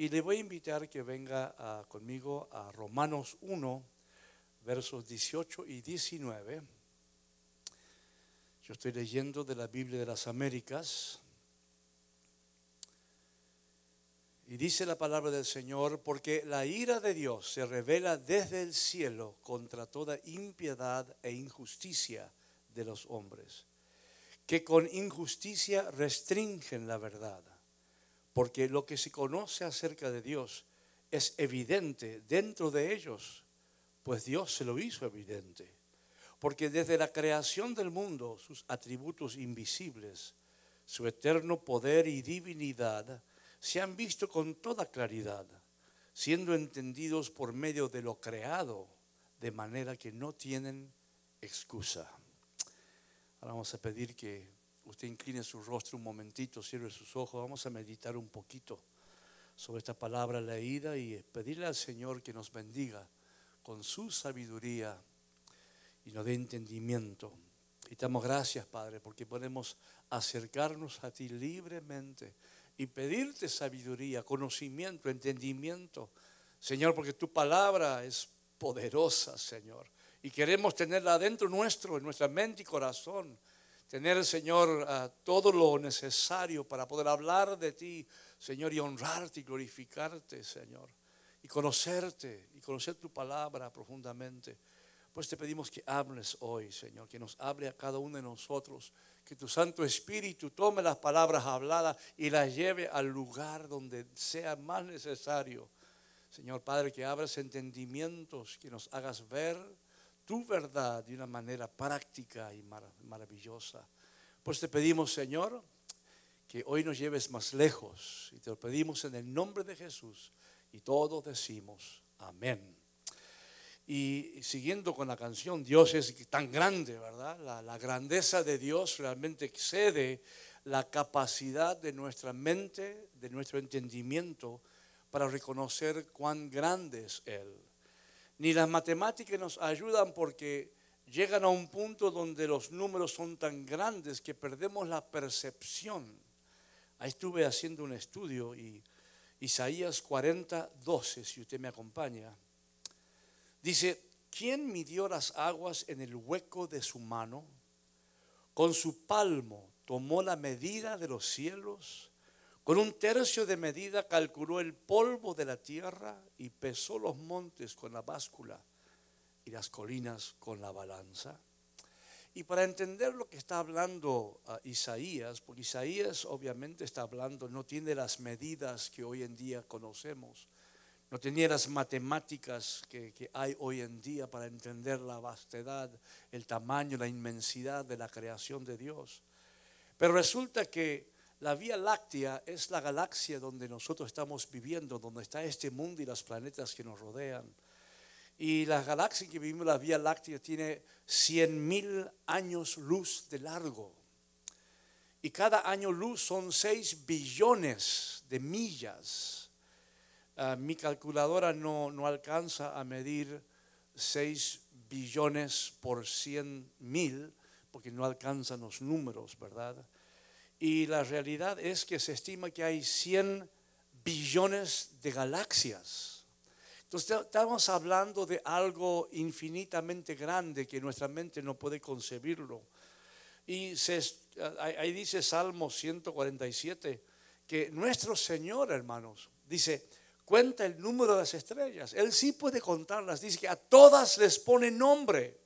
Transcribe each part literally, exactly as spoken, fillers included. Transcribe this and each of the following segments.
Y le voy a invitar que venga a, conmigo a Romanos uno, versos dieciocho y diecinueve. Yo estoy leyendo de la Biblia de las Américas. Y dice la palabra del Señor: porque la ira de Dios se revela desde el cielo contra toda impiedad e injusticia de los hombres, que con injusticia restringen la verdad, porque lo que se conoce acerca de Dios es evidente dentro de ellos, pues Dios se lo hizo evidente, porque desde la creación del mundo sus atributos invisibles, su eterno poder y divinidad, se han visto con toda claridad, siendo entendidos por medio de lo creado, de manera que no tienen excusa. Ahora vamos a pedir que usted incline su rostro un momentito, cierre sus ojos. Vamos a meditar un poquito sobre esta palabra leída y pedirle al Señor que nos bendiga con su sabiduría y nos dé entendimiento. Y te damos gracias, Padre, porque podemos acercarnos a ti libremente y pedirte sabiduría, conocimiento, entendimiento, Señor, porque tu palabra es poderosa, Señor. Y queremos tenerla dentro nuestro, en nuestra mente y corazón. Tener, Señor, todo lo necesario para poder hablar de ti, Señor, y honrarte y glorificarte, Señor. Y conocerte, y conocer tu palabra profundamente. Pues te pedimos que hables hoy, Señor, que nos hable a cada uno de nosotros, que tu Santo Espíritu tome las palabras habladas y las lleve al lugar donde sea más necesario. Señor Padre, que abras entendimientos, que nos hagas ver tu verdad de una manera práctica y maravillosa. Pues te pedimos, Señor, que hoy nos lleves más lejos, y te lo pedimos en el nombre de Jesús, y todos decimos amén. Y siguiendo con la canción, Dios es tan grande, ¿verdad? La, la grandeza de Dios realmente excede la capacidad de nuestra mente, de nuestro entendimiento, para reconocer cuán grande es Él. Ni las matemáticas nos ayudan, porque llegan a un punto donde los números son tan grandes que perdemos la percepción. Ahí estuve haciendo un estudio, y Isaías cuarenta, doce, si usted me acompaña. Dice: ¿quién midió las aguas en el hueco de su mano? Con su palmo tomó la medida de los cielos, con un tercio de medida calculó el polvo de la tierra y pesó los montes con la báscula y las colinas con la balanza. Y para entender lo que está hablando uh, Isaías, porque Isaías obviamente está hablando, no tiene las medidas que hoy en día conocemos, no tenía las matemáticas que, que hay hoy en día para entender la vastedad, el tamaño, la inmensidad de la creación de Dios. Pero resulta que la Vía Láctea es la galaxia donde nosotros estamos viviendo, donde está este mundo y los planetas que nos rodean. Y la galaxia que vivimos, la Vía Láctea, tiene cien mil años luz de largo. Y cada año luz son seis billones de millas. Uh, mi calculadora no, no alcanza a medir seis billones por cien mil, porque no alcanzan los números, ¿verdad? Y la realidad es que se estima que hay cien billones de galaxias. Entonces estamos hablando de algo infinitamente grande que nuestra mente no puede concebirlo. Y se, ahí dice Salmos ciento cuarenta y siete que nuestro Señor, hermanos, dice: cuenta el número de las estrellas. Él sí puede contarlas. Dice que a todas les pone nombre.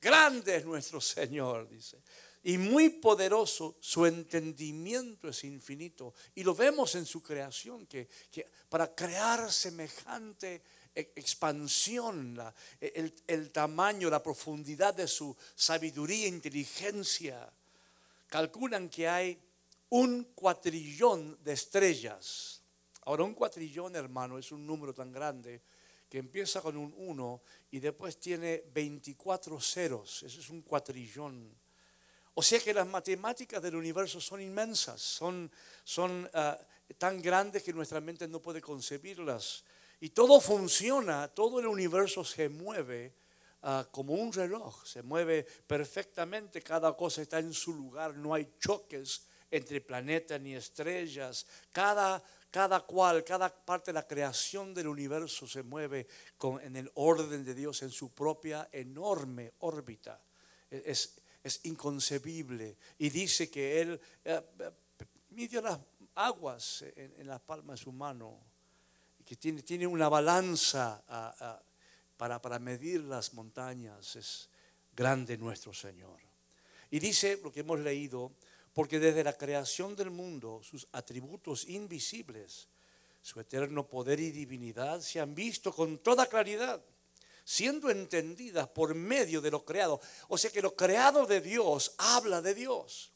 Grande es nuestro Señor, dice. Y muy poderoso, su entendimiento es infinito. Y lo vemos en su creación, que, que para crear semejante expansión, la, el, el tamaño, la profundidad de su sabiduría e inteligencia, calculan que hay un cuatrillón de estrellas. Ahora, un cuatrillón, hermano, es un número tan grande que empieza con un uno y después tiene veinticuatro ceros. Eso es un cuatrillón. O sea que las matemáticas del universo son inmensas, son, son uh, tan grandes que nuestra mente no puede concebirlas. Y todo funciona, todo el universo se mueve uh, como un reloj, se mueve perfectamente, cada cosa está en su lugar, no hay choques entre planetas ni estrellas, cada Cada cual, cada parte de la creación del universo se mueve con, en el orden de Dios, en su propia enorme órbita. Es, es inconcebible. Y dice que Él eh, midió las aguas en, en la palma de su mano, que tiene, tiene una balanza a, a, para, para medir las montañas. Es grande nuestro Señor. Y dice lo que hemos leído: porque desde la creación del mundo sus atributos invisibles, su eterno poder y divinidad se han visto con toda claridad, siendo entendidas por medio de lo creado. O sea que lo creado de Dios habla de Dios.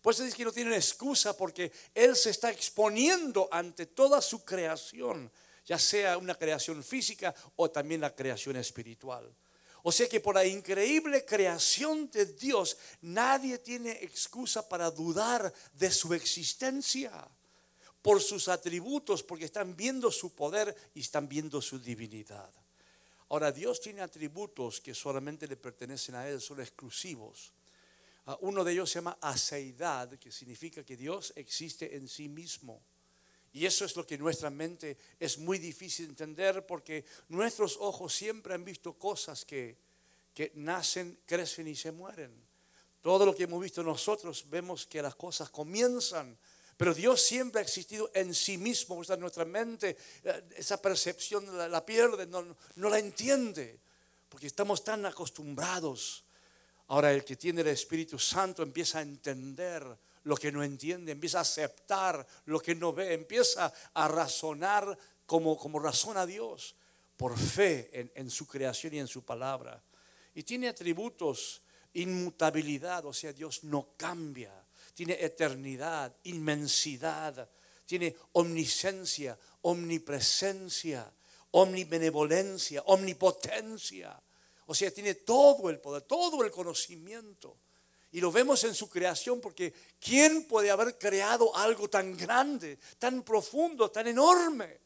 Por eso dice que no tienen excusa, porque Él se está exponiendo ante toda su creación, ya sea una creación física o también la creación espiritual. O sea que por la increíble creación de Dios, nadie tiene excusa para dudar de su existencia, por sus atributos, porque están viendo su poder y están viendo su divinidad. Ahora, Dios tiene atributos que solamente le pertenecen a Él, son exclusivos. Uno de ellos se llama aceidad, que significa que Dios existe en sí mismo. Y eso es lo que nuestra mente es muy difícil entender, porque nuestros ojos siempre han visto cosas que, que nacen, crecen y se mueren. Todo lo que hemos visto nosotros, vemos que las cosas comienzan, pero Dios siempre ha existido en sí mismo. O sea, nuestra mente esa percepción la, la pierde, no, no la entiende, porque estamos tan acostumbrados. Ahora, el que tiene el Espíritu Santo empieza a entender lo que no entiende, empieza a aceptar lo que no ve, empieza a razonar como, como razona Dios, por fe en, en su creación y en su palabra. Y tiene atributos: inmutabilidad, o sea, Dios no cambia. Tiene eternidad, inmensidad. Tiene omnisciencia, omnipresencia, omnibenevolencia, omnipotencia. O sea, tiene todo el poder, todo el conocimiento. Y lo vemos en su creación, porque ¿quién puede haber creado algo tan grande, tan profundo, tan enorme?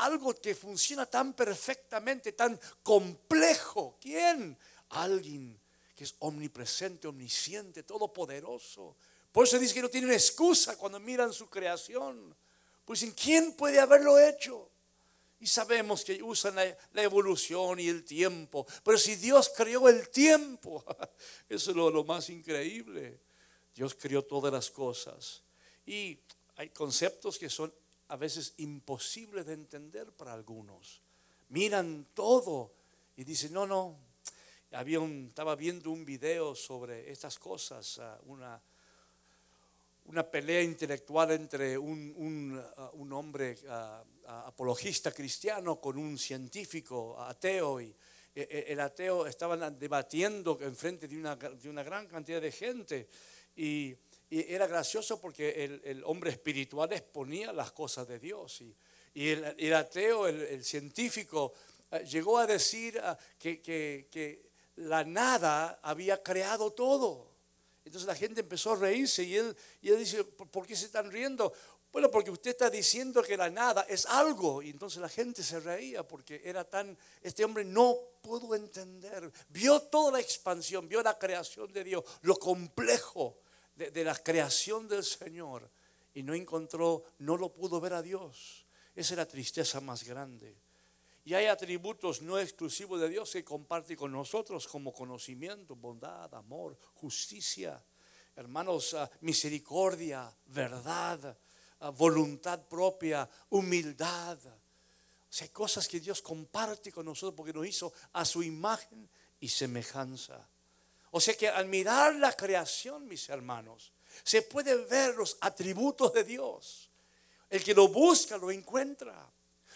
Algo que funciona tan perfectamente, tan complejo. ¿Quién? Alguien que es omnipresente, omnisciente, todopoderoso. Por eso dice que no tienen excusa cuando miran su creación. Pues dicen, ¿quién puede haberlo hecho? Y sabemos que usan la, la evolución y el tiempo. Pero si Dios creó el tiempo, eso es lo, lo más increíble. Dios creó todas las cosas. Y hay conceptos que son a veces imposibles de entender para algunos. Miran todo y dicen, no, no. Había un, estaba viendo un video sobre estas cosas, una... una pelea intelectual entre un, un, uh, un hombre uh, uh, apologista cristiano con un científico ateo, y eh, el ateo estaban debatiendo enfrente de una, de una gran cantidad de gente, y, y era gracioso porque el, el hombre espiritual exponía las cosas de Dios, y, y el, el ateo, el, el científico, uh, llegó a decir uh, que, que, que la nada había creado todo. Entonces la gente empezó a reírse, y él, y él dice, ¿por qué se están riendo? Bueno, porque usted está diciendo que la nada es algo. Y entonces la gente se reía, porque era tan, este hombre no pudo entender. Vio toda la expansión, vio la creación de Dios, lo complejo de, de la creación del Señor, y no encontró, no lo pudo ver a Dios. Esa es la tristeza más grande. Y hay atributos no exclusivos de Dios que comparte con nosotros, como conocimiento, bondad, amor, justicia, hermanos, misericordia, verdad, voluntad propia, humildad. O sea, hay cosas que Dios comparte con nosotros porque nos hizo a su imagen y semejanza. O sea que al mirar la creación, mis hermanos, se pueden ver los atributos de Dios. El que lo busca lo encuentra.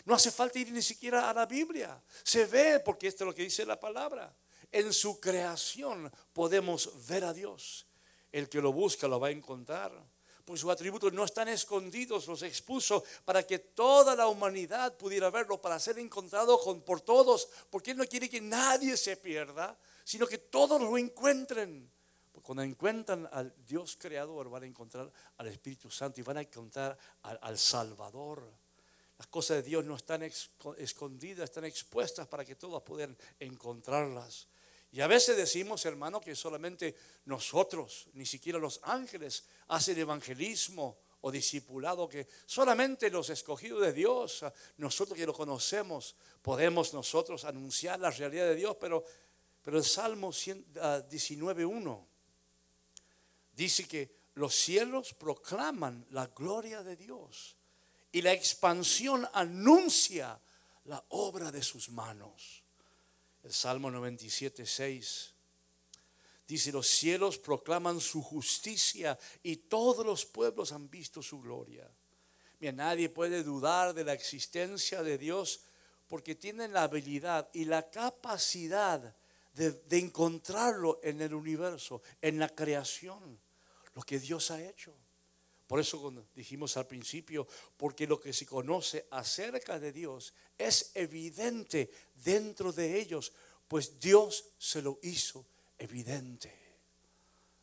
No hace falta ir ni siquiera a la Biblia. Se ve, porque esto es lo que dice la palabra. En su creación podemos ver a Dios. El que lo busca lo va a encontrar. Pues sus atributos no están escondidos, los expuso para que toda la humanidad pudiera verlo, para ser encontrado con, por todos. Porque Él no quiere que nadie se pierda, sino que todos lo encuentren. Porque cuando encuentran al Dios creador, van a encontrar al Espíritu Santo y van a encontrar al, al Salvador. Las cosas de Dios no están escondidas, están expuestas para que todos puedan encontrarlas. Y a veces decimos, hermano, que solamente nosotros, ni siquiera los ángeles, hacen evangelismo o discipulado que solamente los escogidos de Dios, nosotros que lo conocemos, podemos nosotros anunciar la realidad de Dios. Pero, pero el Salmo diecinueve uno dice que los cielos proclaman la gloria de Dios y la expansión anuncia la obra de sus manos. El Salmo noventa y siete seis dice: los cielos proclaman su justicia y todos los pueblos han visto su gloria. Mira, nadie puede dudar de la existencia de Dios porque tienen la habilidad y la capacidad de, de encontrarlo en el universo, en la creación, lo que Dios ha hecho. Por eso dijimos al principio, porque lo que se conoce acerca de Dios es evidente dentro de ellos, pues Dios se lo hizo evidente.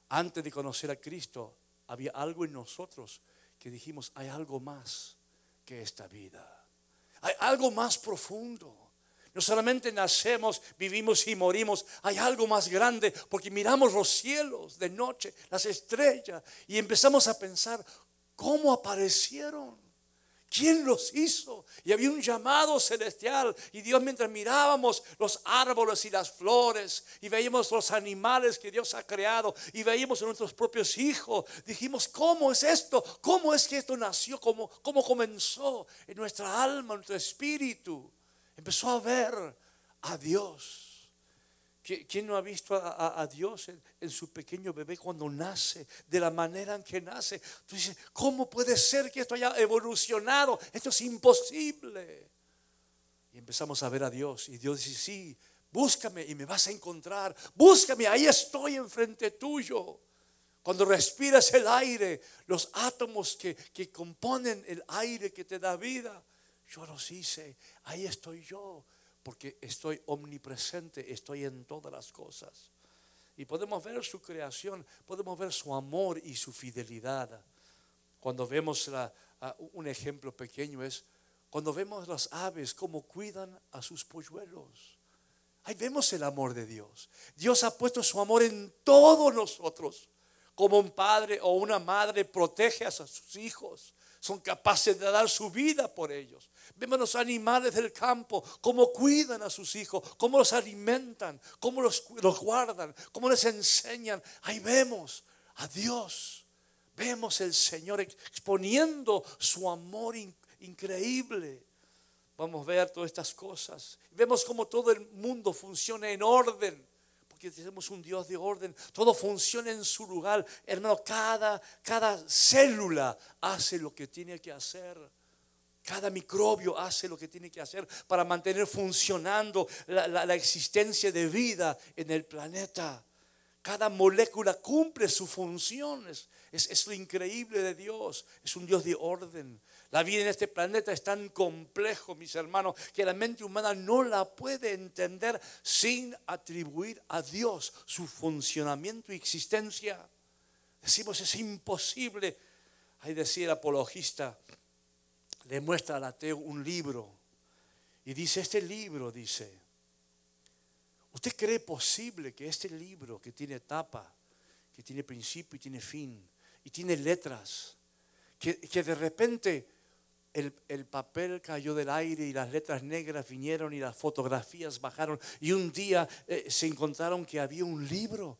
Antes de conocer a Cristo había algo en nosotros que dijimos: hay algo más que esta vida, hay algo más profundo. No solamente nacemos, vivimos y morimos, hay algo más grande, porque miramos los cielos de noche, las estrellas, y empezamos a pensar: ¿cómo aparecieron? ¿Quién los hizo? Y había un llamado celestial. Y Dios, mientras mirábamos los árboles y las flores, y veíamos los animales que Dios ha creado, y veíamos a nuestros propios hijos, dijimos: ¿cómo es esto? ¿Cómo es que esto nació? ¿Cómo, cómo comenzó en nuestra alma, en nuestro espíritu? Empezó a ver a Dios. ¿Quién no ha visto a, a, a Dios en, en su pequeño bebé cuando nace, de la manera en que nace? Tú dices: ¿cómo puede ser que esto haya evolucionado? Esto es imposible. Y empezamos a ver a Dios, y Dios dice: sí, búscame y me vas a encontrar. Búscame, ahí estoy enfrente tuyo. Cuando respiras el aire, los átomos que, que componen el aire que te da vida, yo los hice, ahí estoy yo. Porque estoy omnipresente, estoy en todas las cosas. Y podemos ver su creación, podemos ver su amor y su fidelidad. Cuando vemos la, uh, un ejemplo pequeño es cuando vemos las aves, cómo cuidan a sus polluelos. Ahí vemos el amor de Dios. Dios ha puesto su amor en todos nosotros. Como un padre o una madre protege a sus hijos, son capaces de dar su vida por ellos. Vemos los animales del campo, cómo cuidan a sus hijos, cómo los alimentan, cómo los, los guardan, cómo les enseñan. Ahí vemos a Dios. Vemos el Señor exponiendo su amor in, increíble. Vamos a ver todas estas cosas. Vemos cómo todo el mundo funciona en orden, que tenemos un Dios de orden. Todo funciona en su lugar, hermano. Cada, cada célula hace lo que tiene que hacer. Cada microbio hace lo que tiene que hacer para mantener funcionando la, la, la existencia de vida en el planeta. Cada molécula cumple su función. Es, es, es lo increíble de Dios. Es un Dios de orden. La vida en este planeta es tan complejo, mis hermanos, que la mente humana no la puede entender sin atribuir a Dios su funcionamiento y existencia. Decimos: es imposible. Ahí decía el apologista, le muestra al ateo un libro y dice: este libro, dice, ¿usted cree posible que este libro, que tiene tapa, que tiene principio y tiene fin, y tiene letras, que, que de repente El, el papel cayó del aire y las letras negras vinieron y las fotografías bajaron y un día eh, se encontraron que había un libro?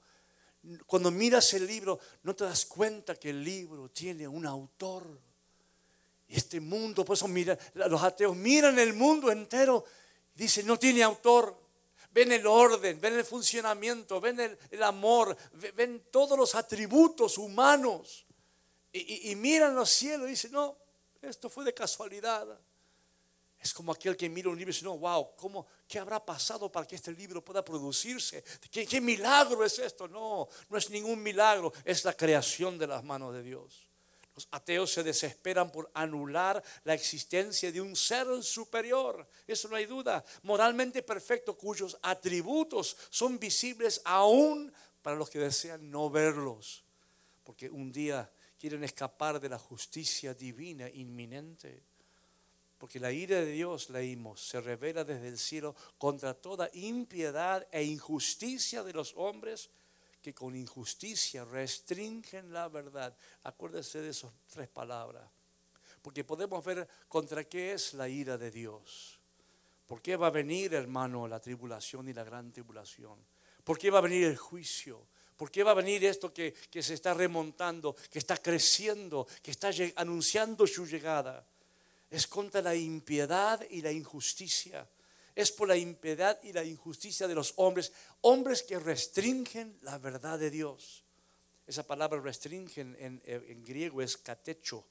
Cuando miras el libro no te das cuenta que el libro tiene un autor. Y este mundo, por eso mira, los ateos miran el mundo entero y dicen: no tiene autor. Ven el orden, ven el funcionamiento, ven el, el amor, ven todos los atributos humanos y, y, y miran los cielos y dicen: no, esto fue de casualidad. Es como aquel que mira un libro y dice: no, wow, ¿cómo, ¿qué habrá pasado para que este libro pueda producirse? ¿Qué, qué milagro es esto? No, no es ningún milagro, es la creación de las manos de Dios. Los ateos se desesperan por anular la existencia de un ser superior, eso no hay duda, moralmente perfecto, cuyos atributos son visibles aún para los que desean no verlos, porque un día quieren escapar de la justicia divina inminente. Porque la ira de Dios, leímos, se revela desde el cielo contra toda impiedad e injusticia de los hombres que con injusticia restringen la verdad. Acuérdese de esas tres palabras, porque podemos ver contra qué es la ira de Dios. ¿Por qué va a venir, hermano, la tribulación y la gran tribulación? ¿Por qué va a venir el juicio? ¿Por qué va a venir esto que, que se está remontando, que está creciendo, que está anunciando su llegada? Es contra la impiedad y la injusticia. Es por la impiedad y la injusticia de los hombres, hombres que restringen la verdad de Dios. Esa palabra restringen en, en griego es katecho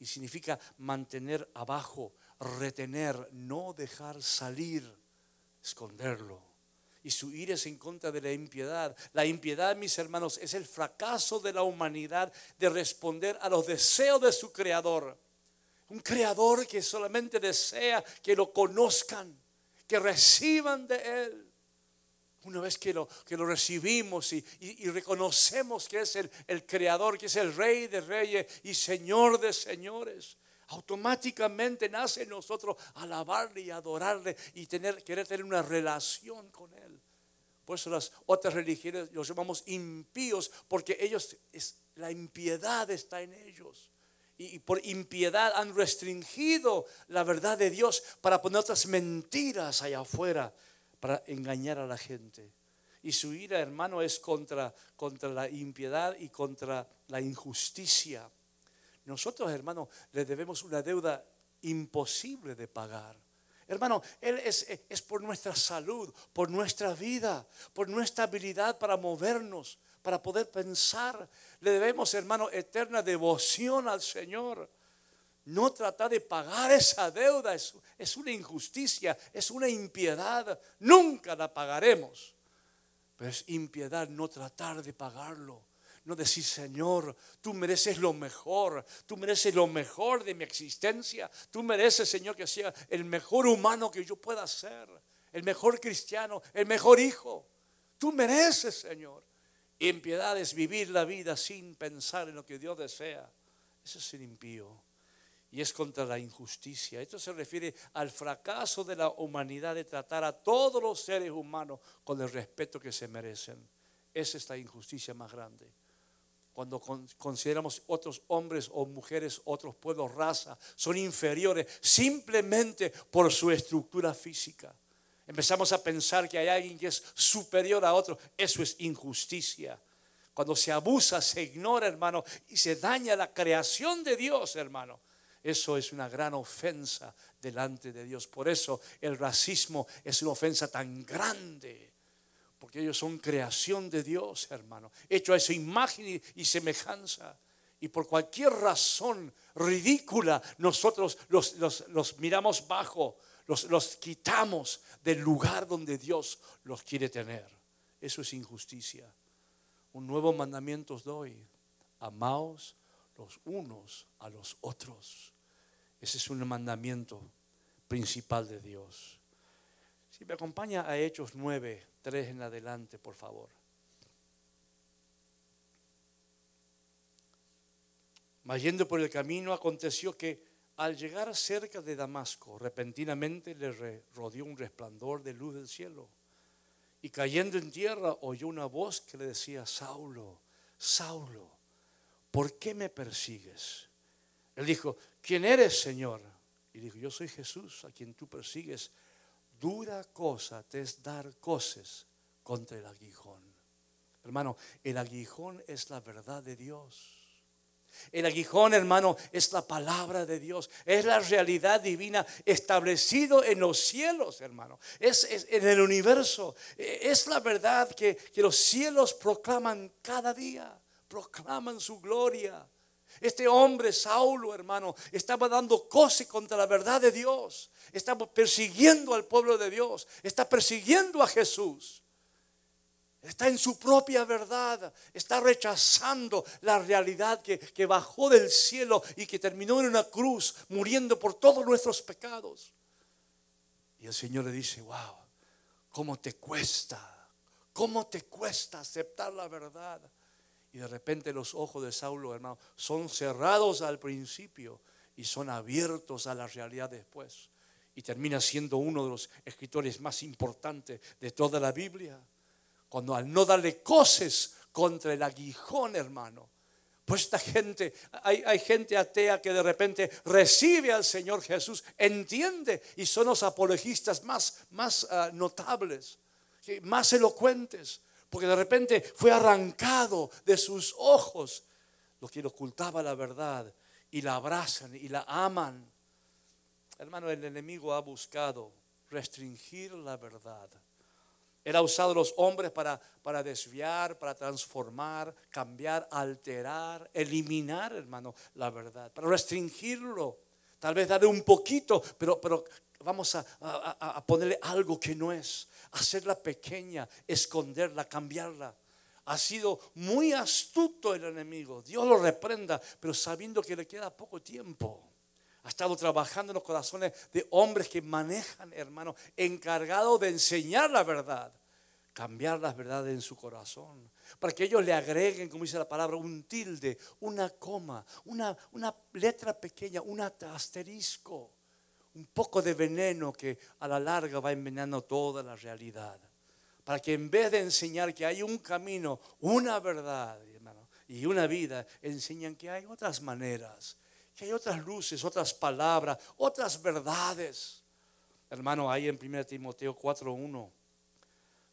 y significa mantener abajo, retener, no dejar salir, esconderlo. Y su ira es en contra de la impiedad. La impiedad, mis hermanos, es el fracaso de la humanidad de responder a los deseos de su creador. Un creador que solamente desea que lo conozcan, que reciban de él. Una vez que lo, que lo recibimos y, y, y reconocemos que es el, el creador, que es el rey de reyes y señor de señores, automáticamente nace en nosotros alabarle y adorarle y tener, querer tener una relación con él. Por eso las otras religiones los llamamos impíos, porque ellos es, la impiedad está en ellos, y, y por impiedad han restringido la verdad de Dios para poner otras mentiras allá afuera, para engañar a la gente. Y su ira, hermano, es contra, contra la impiedad y contra la injusticia. Nosotros, hermano, le debemos una deuda imposible de pagar. Hermano, Él es, es por nuestra salud, por nuestra vida, por nuestra habilidad para movernos, para poder pensar. Le debemos, hermano, eterna devoción al Señor. No tratar de pagar esa deuda es, es una injusticia, es una impiedad. Nunca la pagaremos. Pero es impiedad no tratar de pagarlo. No decir, Señor, tú mereces lo mejor, tú mereces lo mejor de mi existencia, tú mereces, Señor, que sea el mejor humano que yo pueda ser, el mejor cristiano, el mejor hijo, tú mereces, Señor. Impiedad es vivir la vida sin pensar en lo que Dios desea. Eso es el impío, y es contra la injusticia. Esto se refiere al fracaso de la humanidad de tratar a todos los seres humanos con el respeto que se merecen. Esa es la injusticia más grande. Cuando consideramos otros hombres o mujeres, otros pueblos, razas, son inferiores simplemente por su estructura física. Empezamos a pensar que hay alguien que es superior a otro. Eso es injusticia. Cuando se abusa, se ignora, hermano, y se daña la creación de Dios, hermano. Eso es una gran ofensa delante de Dios. Por eso el racismo es una ofensa tan grande, porque ellos son creación de Dios, hermano, hecho a esa imagen y, y semejanza. Y por cualquier razón ridícula nosotros los, los, los miramos bajo, los, los quitamos del lugar donde Dios los quiere tener. Eso es injusticia. Un nuevo mandamiento os doy: amaos los unos a los otros. Ese es un mandamiento principal de Dios. Si me acompaña a Hechos nueve, tres en adelante, por favor. Mas yendo por el camino, aconteció que al llegar cerca de Damasco, repentinamente le rodeó un resplandor de luz del cielo. Y cayendo en tierra, oyó una voz que le decía: Saulo, Saulo, ¿por qué me persigues? Él dijo: ¿Quién eres, Señor? Y dijo: Yo soy Jesús, a quien tú persigues. Dura cosa te es dar coces contra el aguijón. Hermano, el aguijón es la verdad de Dios. El aguijón, hermano, es la palabra de Dios. Es la realidad divina establecido en los cielos, hermano. Es, es en el universo. Es la verdad que, que los cielos proclaman cada día. Proclaman su gloria. Este hombre, Saulo, hermano, estaba dando coces contra la verdad de Dios. Está persiguiendo al pueblo de Dios. Está persiguiendo a Jesús. Está en su propia verdad. Está rechazando la realidad que, que bajó del cielo y que terminó en una cruz, muriendo por todos nuestros pecados. Y el Señor le dice: wow, ¿cómo te cuesta? ¿Cómo te cuesta aceptar la verdad? Y de repente los ojos de Saulo, hermano, son cerrados al principio y son abiertos a la realidad después. Y termina siendo uno de los escritores más importantes de toda la Biblia. Cuando al no darle coces contra el aguijón, hermano. Pues esta gente, hay, hay gente atea que de repente recibe al Señor Jesús, entiende, y son los apologistas más, más uh, notables, más elocuentes, porque de repente fue arrancado de sus ojos lo que le ocultaba la verdad, y la abrazan y la aman. Hermano, el enemigo ha buscado restringir la verdad. Él ha usado a los hombres para, para desviar, para transformar, cambiar, alterar, eliminar, hermano, la verdad, para restringirlo, tal vez darle un poquito, pero, pero vamos a, a, a ponerle algo que no es, hacerla pequeña, esconderla, cambiarla. Ha sido muy astuto el enemigo, Dios lo reprenda, pero sabiendo que le queda poco tiempo. Ha estado trabajando en los corazones de hombres que manejan, hermano, encargado de enseñar la verdad, cambiar las verdades en su corazón, para que ellos le agreguen, como dice la palabra, un tilde, una coma, una, una letra pequeña, un asterisco, un poco de veneno que a la larga va envenenando toda la realidad, para que en vez de enseñar que hay un camino, una verdad, hermano, y una vida, enseñan que hay otras maneras, que hay otras luces, otras palabras, otras verdades. Hermano, ahí en primera de Timoteo cuatro uno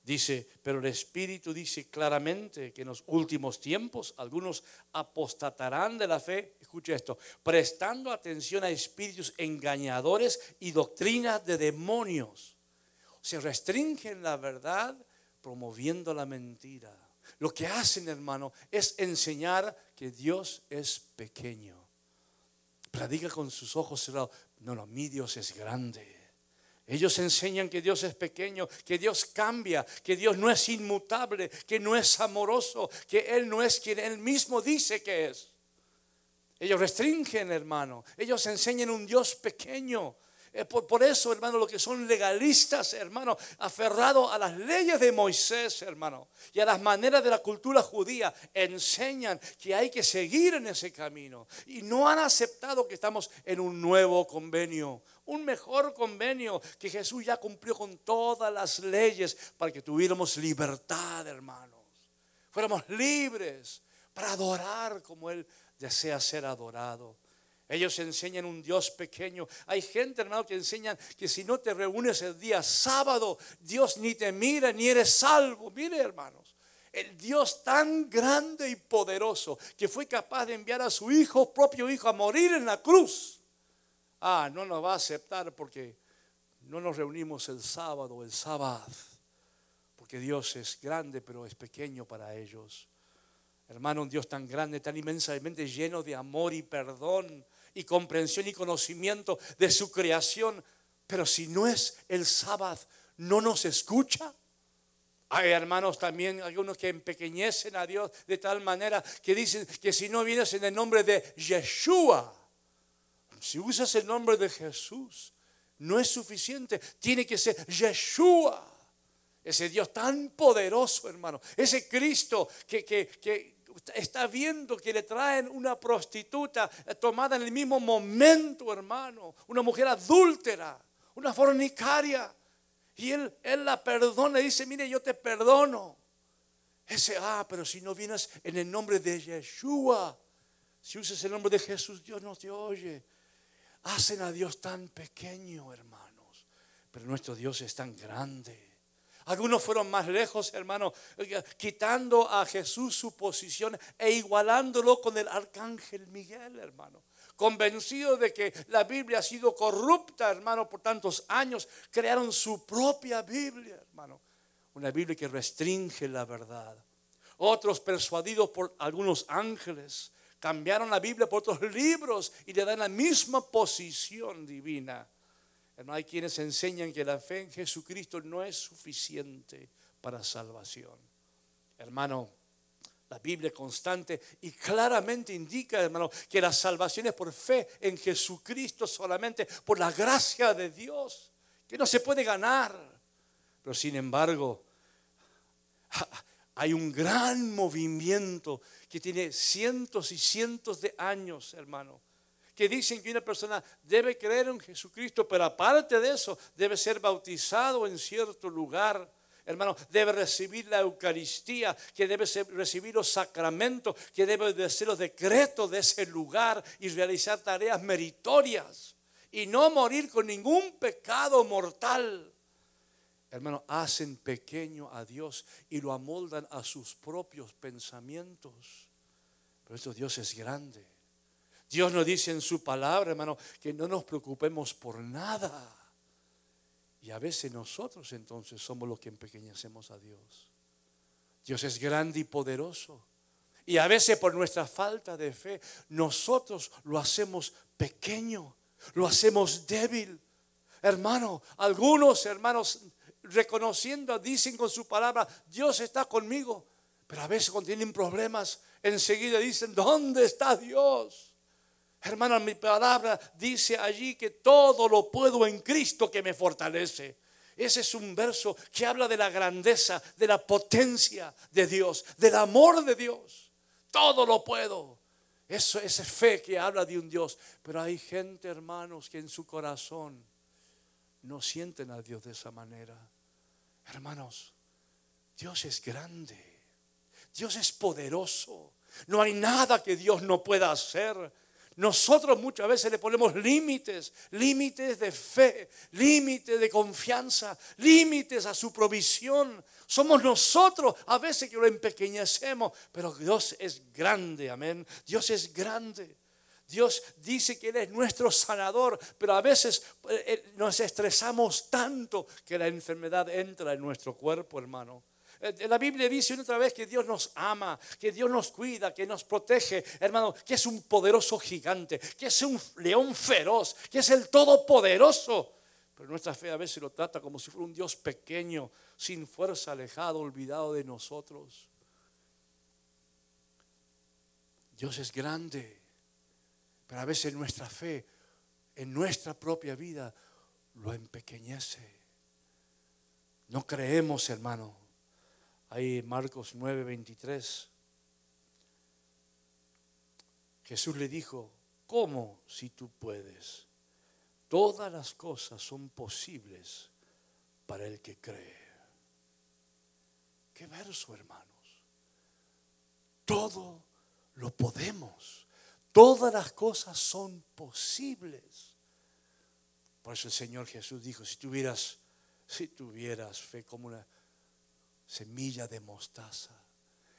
dice: pero el Espíritu dice claramente que en los últimos tiempos algunos apostatarán de la fe. Escucha esto: prestando atención a espíritus engañadores y doctrinas de demonios. Se restringen la verdad promoviendo la mentira. Lo que hacen, hermano, es enseñar que Dios es pequeño. Predica con sus ojos cerrados. No, no, mi Dios es grande. Ellos enseñan que Dios es pequeño, que Dios cambia, que Dios no es inmutable, que no es amoroso, que Él no es quien Él mismo dice que es. Ellos restringen, hermano. Ellos enseñan un Dios pequeño. Por, por eso, hermano, los que son legalistas, hermano, aferrados a las leyes de Moisés, hermano, y a las maneras de la cultura judía, enseñan que hay que seguir en ese camino. Y no han aceptado que estamos en un nuevo convenio, un mejor convenio, que Jesús ya cumplió con todas las leyes para que tuviéramos libertad, hermanos. Fuéramos libres para adorar como Él desea ser adorado. Ellos enseñan un Dios pequeño. Hay gente, hermano, que enseñan que si no te reúnes el día sábado, Dios ni te mira ni eres salvo. Mire, hermanos, el Dios tan grande y poderoso que fue capaz de enviar a su hijo, propio hijo, a morir en la cruz, ah, no nos va a aceptar porque no nos reunimos el sábado, el sábado, porque Dios es grande pero es pequeño para ellos. Hermano, un Dios tan grande, tan inmensamente lleno de amor y perdón y comprensión y conocimiento de su creación, pero si no es el sábado, ¿no nos escucha? Hay hermanos también, algunos que empequeñecen a Dios de tal manera que dicen que si no vienes en el nombre de Yeshua, si usas el nombre de Jesús, no es suficiente, tiene que ser Yeshua, ese Dios tan poderoso, hermano, ese Cristo que, que, que está viendo que le traen una prostituta tomada en el mismo momento, hermano, una mujer adúltera, una fornicaria, y él, él la perdona y dice: mire, yo te perdono. Ese, ah, pero si no vienes en el nombre de Yeshua, si usas el nombre de Jesús, Dios no te oye. Hacen a Dios tan pequeño, hermanos, pero nuestro Dios es tan grande. Algunos fueron más lejos, hermano, quitando a Jesús su posición e igualándolo con el arcángel Miguel, hermano. Convencidos de que la Biblia ha sido corrupta, hermano, por tantos años, crearon su propia Biblia, hermano. Una Biblia que restringe la verdad. Otros, persuadidos por algunos ángeles, cambiaron la Biblia por otros libros y le dan la misma posición divina. No hay quienes enseñan que la fe en Jesucristo no es suficiente para salvación. Hermano, la Biblia constante y claramente indica, hermano, que la salvación es por fe en Jesucristo solamente, por la gracia de Dios, que no se puede ganar. Pero sin embargo, hay un gran movimiento que tiene cientos y cientos de años, hermano, que dicen que una persona debe creer en Jesucristo, pero aparte de eso debe ser bautizado en cierto lugar hermano, debe recibir la Eucaristía, que debe recibir los sacramentos, que debe decir los decretos de ese lugar y realizar tareas meritorias y no morir con ningún pecado mortal. Hermano, hacen pequeño a Dios y lo amoldan a sus propios pensamientos. Pero esto, Dios es grande. Dios nos dice en su palabra, hermano, que no nos preocupemos por nada. Y a veces nosotros entonces somos los que empequeñecemos a Dios. Dios es grande y poderoso. Y a veces por nuestra falta de fe, nosotros lo hacemos pequeño, lo hacemos débil. Hermano, algunos hermanos reconociendo, dicen con su palabra, Dios está conmigo. Pero a veces cuando tienen problemas, enseguida dicen, ¿dónde está Dios? Hermana, mi palabra dice allí que todo lo puedo en Cristo que me fortalece. Ese es un verso que habla de la grandeza, de la potencia de Dios, del amor de Dios. Todo lo puedo. Eso es fe que habla de un Dios. Pero hay gente, hermanos, que en su corazón no sienten a Dios de esa manera. Hermanos, Dios es grande. Dios es poderoso. No hay nada que Dios no pueda hacer. Nosotros muchas veces le ponemos límites, límites de fe, límites de confianza, límites a su provisión. Somos nosotros a veces que lo empequeñecemos, pero Dios es grande, amén. Dios es grande. Dios dice que Él es nuestro sanador, pero a veces nos estresamos tanto que la enfermedad entra en nuestro cuerpo, hermano. La Biblia dice una otra vez que Dios nos ama, que Dios nos cuida, que nos protege, hermano, que es un poderoso gigante, que es un león feroz, que es el todopoderoso. Pero nuestra fe a veces lo trata como si fuera un Dios pequeño, sin fuerza, alejado, olvidado de nosotros. Dios es grande, pero a veces nuestra fe en nuestra propia vida lo empequeñece. No creemos, hermano. Ahí Marcos nueve veintitrés, Jesús le dijo, ¿cómo si tú puedes? Todas las cosas son posibles para el que cree. Qué verso, hermanos. Todo lo podemos. Todas las cosas son posibles. Por eso el Señor Jesús dijo, si tuvieras, si tuvieras fe como una semilla de mostaza.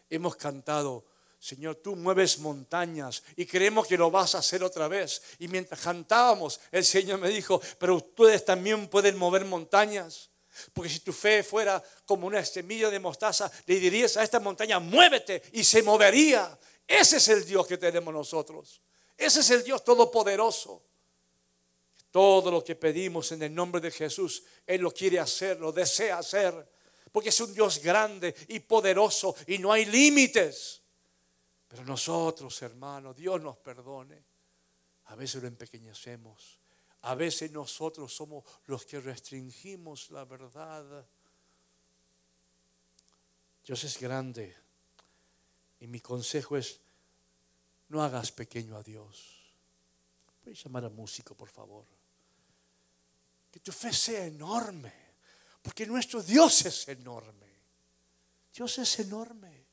Hemos cantado, Señor, tú mueves montañas y creemos que lo vas a hacer otra vez. Y mientras cantábamos, el Señor me dijo, pero ustedes también pueden mover montañas. Porque si tu fe fuera como una semilla de mostaza, le dirías a esta montaña, muévete, y se movería. Ese es el Dios que tenemos nosotros. Ese es el Dios todopoderoso. Todo lo que pedimos en el nombre de Jesús, Él lo quiere hacer, lo desea hacer. Porque es un Dios grande y poderoso y no hay límites. Pero nosotros, hermanos, Dios nos perdone. A veces lo empequeñecemos. A veces nosotros somos los que restringimos la verdad. Dios es grande. Y mi consejo es, no hagas pequeño a Dios. Puedes llamar a músico, por favor. Que tu fe sea enorme. Porque nuestro Dios es enorme. Dios es enorme.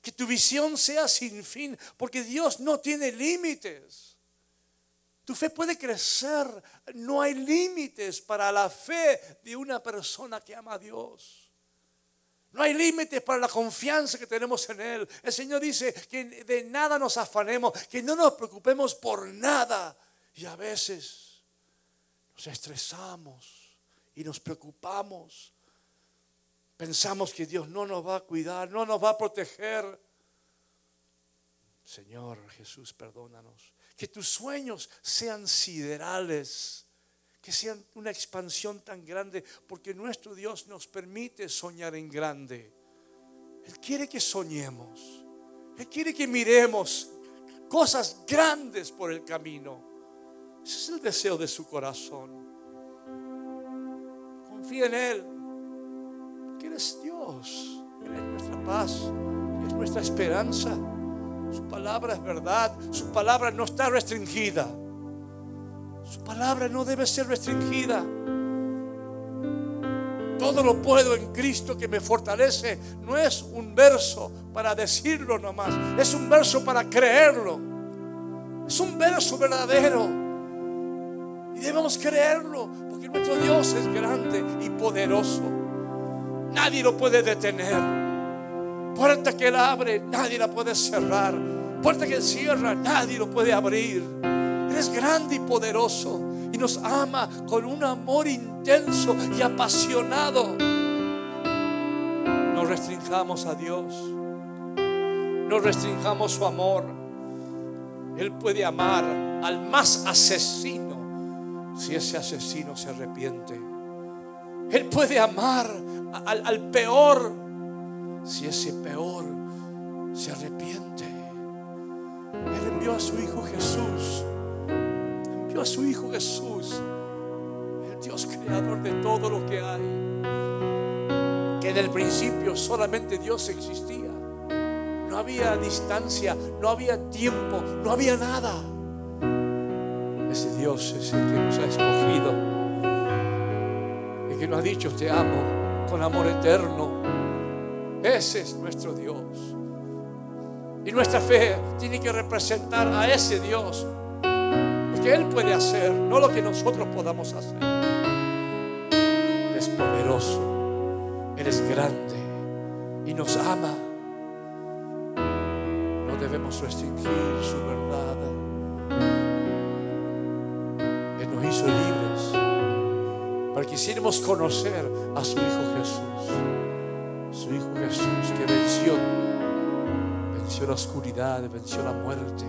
Que tu visión sea sin fin, porque Dios no tiene límites. Tu fe puede crecer. No hay límites para la fe de una persona que ama a Dios. No hay límites para la confianza que tenemos en Él. El Señor dice que de nada nos afanemos, que no nos preocupemos por nada. Y a veces nos estresamos. Y nos preocupamos. Pensamos que Dios no nos va a cuidar, no nos va a proteger. Señor Jesús, perdónanos. Que tus sueños sean siderales. Que sean una expansión tan grande. Porque nuestro Dios nos permite soñar en grande. Él quiere que soñemos. Él quiere que miremos cosas grandes por el camino. Ese es el deseo de su corazón. Confía en Él, porque eres Dios, Él es nuestra paz, es nuestra esperanza. Su palabra es verdad, su palabra no está restringida, su palabra no debe ser restringida. Todo lo puedo en Cristo que me fortalece. No es un verso para decirlo nomás, es un verso para creerlo. Es un verso verdadero y debemos creerlo, porque nuestro Dios es grande y poderoso. Nadie lo puede detener. Puerta que la abre, nadie la puede cerrar. Puerta que cierra, nadie lo puede abrir. Eres grande y poderoso y nos ama con un amor intenso y apasionado. No restringamos a Dios, no restringamos su amor. Él puede amar al más asesino si ese asesino se arrepiente. Él puede amar al, al peor si ese peor se arrepiente. Él envió a su Hijo Jesús, envió a su Hijo Jesús, el Dios creador de todo lo que hay, que en el principio solamente Dios existía. No había distancia, no había tiempo, no había nada. Ese Dios es el que nos ha escogido, el que nos ha dicho te amo con amor eterno. Ese es nuestro Dios. Y nuestra fe tiene que representar a ese Dios, lo que Él puede hacer, no lo que nosotros podamos hacer. Él es poderoso, Él es grande y nos ama. No debemos restringir su verdad. Él nos hizo libres para que quisiéramos conocer a su Hijo Jesús, su Hijo Jesús que venció. Venció la oscuridad, venció la muerte.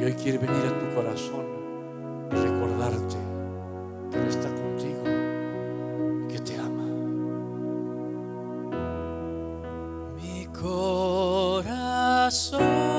Y hoy quiere venir a tu corazón y recordarte que Él está contigo y que te ama. Mi corazón.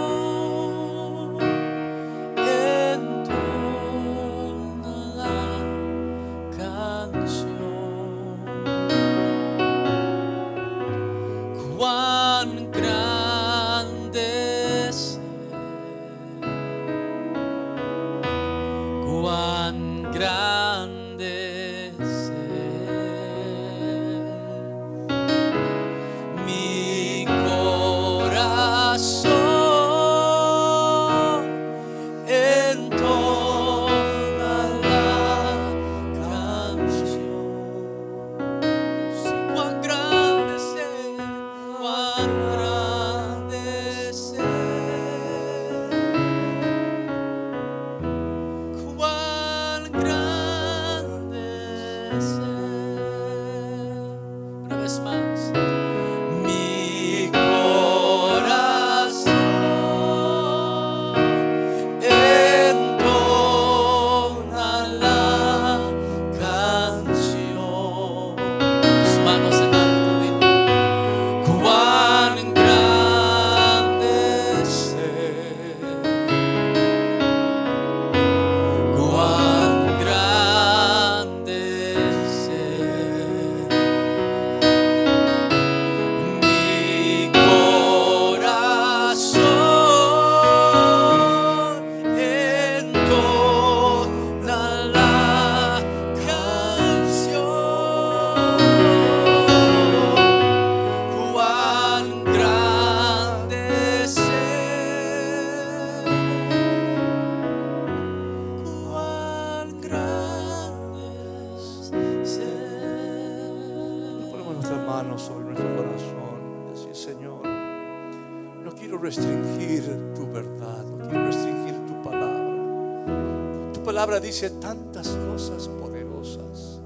Dice tantas cosas poderosas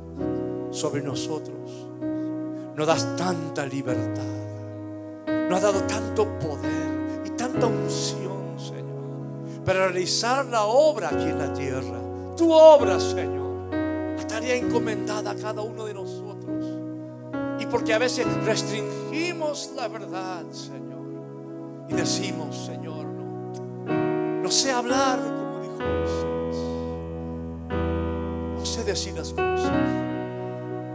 sobre nosotros. Nos das tanta libertad, nos has dado tanto poder y tanta unción, Señor, para realizar la obra aquí en la tierra. Tu obra, Señor, la tarea encomendada a cada uno de nosotros. Y porque a veces restringimos la verdad, Señor, y decimos, Señor, no, no sé hablar como dijo Jesús, decir las cosas,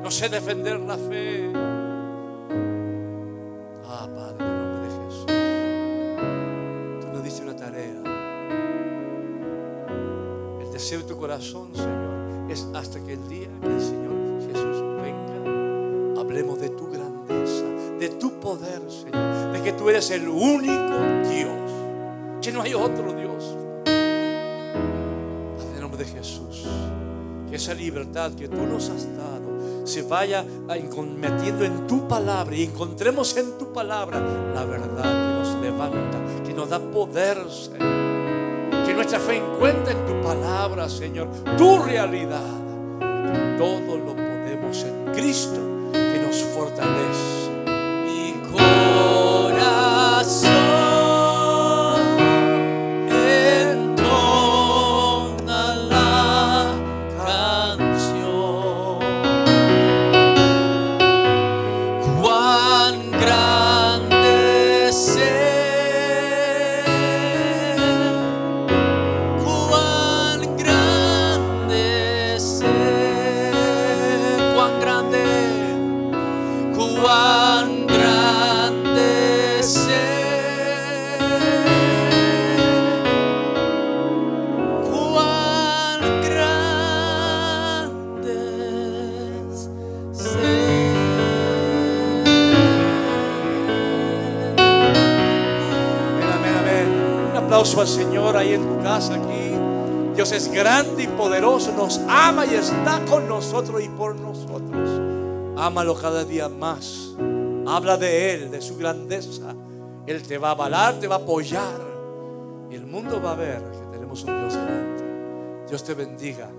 no sé defender la fe. Ah, Padre, en el nombre de Jesús, tú nos diste una tarea. El deseo de tu corazón, Señor, es hasta que el día que el Señor Jesús venga, hablemos de tu grandeza, de tu poder, Señor, de que tú eres el único Dios, que no hay otro Dios. En el nombre de Jesús, que esa libertad que tú nos has dado se vaya metiendo en tu palabra y encontremos en tu palabra la verdad que nos levanta, que nos da poder, Señor. Que nuestra fe encuentre en tu palabra, Señor, tu realidad. Todo lo podemos en Cristo que nos fortalece. Mi corazón. Al Señor ahí en tu casa, aquí Dios es grande y poderoso, nos ama y está con nosotros y por nosotros. Ámalo cada día más, habla de Él, de su grandeza. Él te va a avalar, te va a apoyar, y el mundo va a ver que tenemos un Dios grande. Dios te bendiga.